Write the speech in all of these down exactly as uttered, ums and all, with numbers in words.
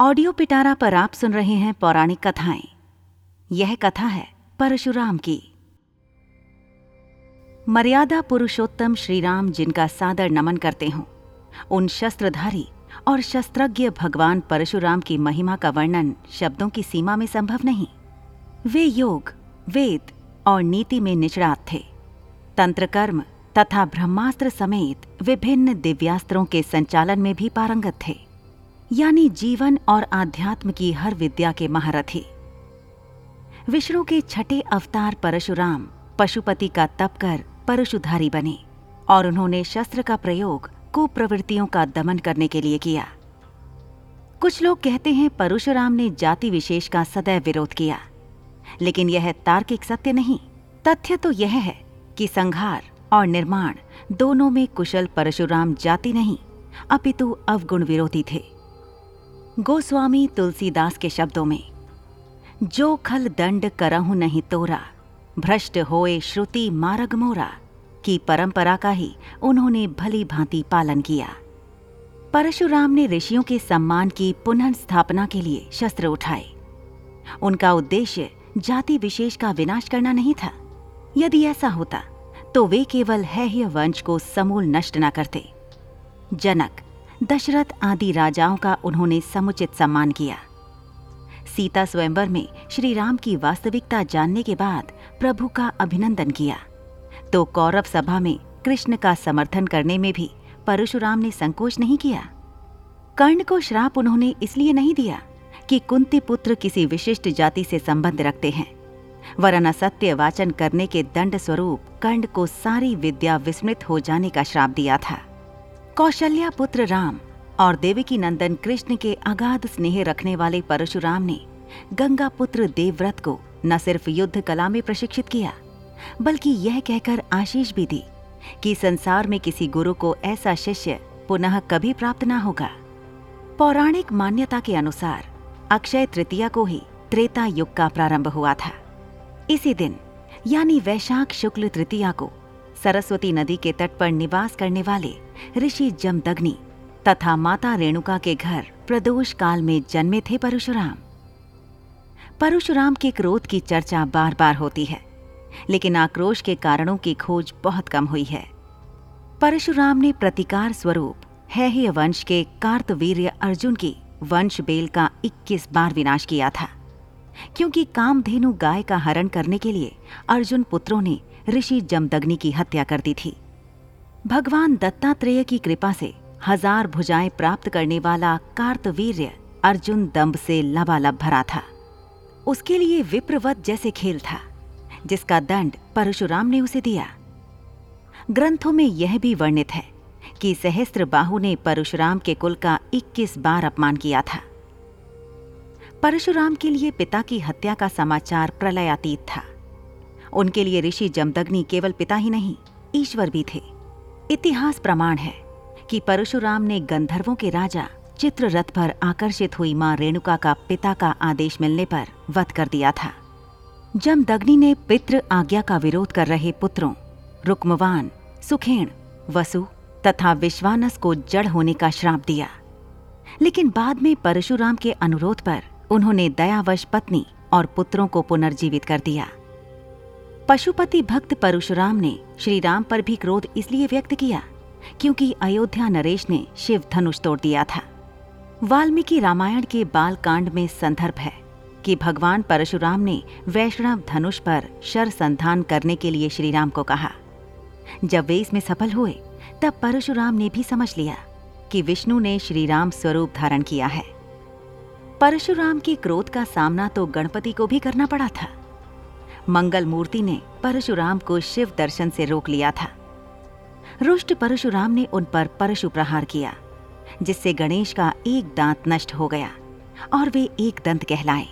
Audio पिटारा पर आप सुन रहे हैं पौराणिक कथाएं। यह कथा है परशुराम की। मर्यादा पुरुषोत्तम श्रीराम, जिनका सादर नमन करते हों, उन शस्त्रधारी और शस्त्रज्ञ भगवान परशुराम की महिमा का वर्णन शब्दों की सीमा में संभव नहीं। वे योग, वेद और नीति में निष्णात थे। तंत्र कर्म तथा ब्रह्मास्त्र समेत विभिन्न दिव्यास्त्रों के संचालन में भी पारंगत थे, यानी जीवन और आध्यात्म की हर विद्या के महारथी। विष्णु के छठे अवतार परशुराम पशुपति का तप कर परशुधारी बने और उन्होंने शस्त्र का प्रयोग कुप्रवृत्तियों का दमन करने के लिए किया। कुछ लोग कहते हैं परशुराम ने जाति विशेष का सदैव विरोध किया, लेकिन यह तार्किक सत्य नहीं। तथ्य तो यह है कि संहार और निर्माण दोनों में कुशल परशुराम जाति नहीं, अपितु अवगुण विरोधी थे। गोस्वामी तुलसीदास के शब्दों में, जो खल दंड करहु नहीं तोरा, भ्रष्ट होए श्रुति मार्ग मोरा, की परंपरा का ही उन्होंने भली भांति पालन किया। परशुराम ने ऋषियों के सम्मान की पुनर्स्थापना के लिए शस्त्र उठाए। उनका उद्देश्य जाति विशेष का विनाश करना नहीं था। यदि ऐसा होता तो वे केवल हैहय वंश को समूल नष्ट न करते। जनक, दशरथ आदि राजाओं का उन्होंने समुचित सम्मान किया। सीता स्वयंवर में श्रीराम की वास्तविकता जानने के बाद प्रभु का अभिनंदन किया, तो कौरव सभा में कृष्ण का समर्थन करने में भी परशुराम ने संकोच नहीं किया। कर्ण को श्राप उन्होंने इसलिए नहीं दिया कि कुंती पुत्र किसी विशिष्ट जाति से संबंध रखते हैं, वरना सत्य वाचन करने के दंड स्वरूप कर्ण को सारी विद्या विस्मृत हो जाने का श्राप दिया था। कौशल्यापुत्र राम और देविकी नंदन कृष्ण के अगाध स्नेह रखने वाले परशुराम ने गंगा पुत्र देवव्रत को न सिर्फ युद्ध कला में प्रशिक्षित किया, बल्कि यह कहकर आशीष भी दी कि संसार में किसी गुरु को ऐसा शिष्य पुनः कभी प्राप्त न होगा। पौराणिक मान्यता के अनुसार अक्षय तृतीया को ही त्रेता युग का प्रारंभ हुआ था। इसी दिन यानी वैशाख शुक्ल तृतीया को सरस्वती नदी के तट पर निवास करने वाले ऋषि जमदग्नि तथा माता रेणुका के घर प्रदोष काल में जन्मे थे परशुराम। परशुराम के क्रोध की चर्चा बार बार होती है, लेकिन आक्रोश के कारणों की खोज बहुत कम हुई है। परशुराम ने प्रतिकार स्वरूप हैहय वंश के कार्तवीर्य अर्जुन की वंश बेल का इक्कीस बार विनाश किया था, क्योंकि कामधेनु गाय का हरण करने के लिए अर्जुन पुत्रों ने ऋषि जमदग्नि की हत्या कर दी थी। भगवान दत्तात्रेय की कृपा से हजार भुजाएं प्राप्त करने वाला कार्तवीर्य अर्जुन दंभ से लबालब भरा था। उसके लिए विप्रवध जैसे खेल था, जिसका दंड परशुराम ने उसे दिया। ग्रंथों में यह भी वर्णित है कि सहस्त्रबाहु ने परशुराम के कुल का इक्कीस बार अपमान किया था। परशुराम के लिए पिता की हत्या का समाचार प्रलयातीत था। उनके लिए ऋषि जमदग्नि केवल पिता ही नहीं, ईश्वर भी थे। इतिहास प्रमाण है कि परशुराम ने गंधर्वों के राजा चित्ररथ पर आकर्षित हुई मां रेणुका का पिता का आदेश मिलने पर वध कर दिया था। जमदग्नि ने पितृ आज्ञा का विरोध कर रहे पुत्रों रुक्मवान, सुखेन, वसु तथा विश्वानस को जड़ होने का श्राप दिया, लेकिन बाद में परशुराम के अनुरोध पर उन्होंने दयावश पत्नी और पुत्रों को पुनर्जीवित कर दिया। पशुपति भक्त परशुराम ने श्रीराम पर भी क्रोध इसलिए व्यक्त किया क्योंकि अयोध्या नरेश ने शिव धनुष तोड़ दिया था। वाल्मीकि रामायण के बालकांड में संदर्भ है कि भगवान परशुराम ने वैष्णव धनुष पर शर संधान करने के लिए श्रीराम को कहा। जब वे इसमें सफल हुए तब परशुराम ने भी समझ लिया कि विष्णु ने श्रीराम स्वरूप धारण किया है। परशुराम के क्रोध का सामना तो गणपति को भी करना पड़ा था। मंगल मूर्ति ने परशुराम को शिव दर्शन से रोक लिया था। रुष्ट परशुराम ने उन पर परशु प्रहार किया, जिससे गणेश का एक दांत नष्ट हो गया और वे एक दंत कहलाए।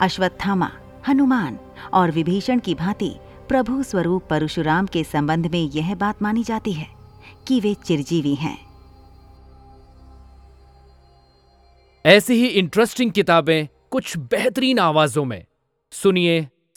अश्वत्थामा, हनुमान और विभीषण की भांति प्रभु स्वरूप परशुराम के संबंध में यह बात मानी जाती है कि वे चिरजीवी हैं। ऐसी ही इंटरेस्टिंग किताबें कुछ बेहतरीन आवाजों में सुनिए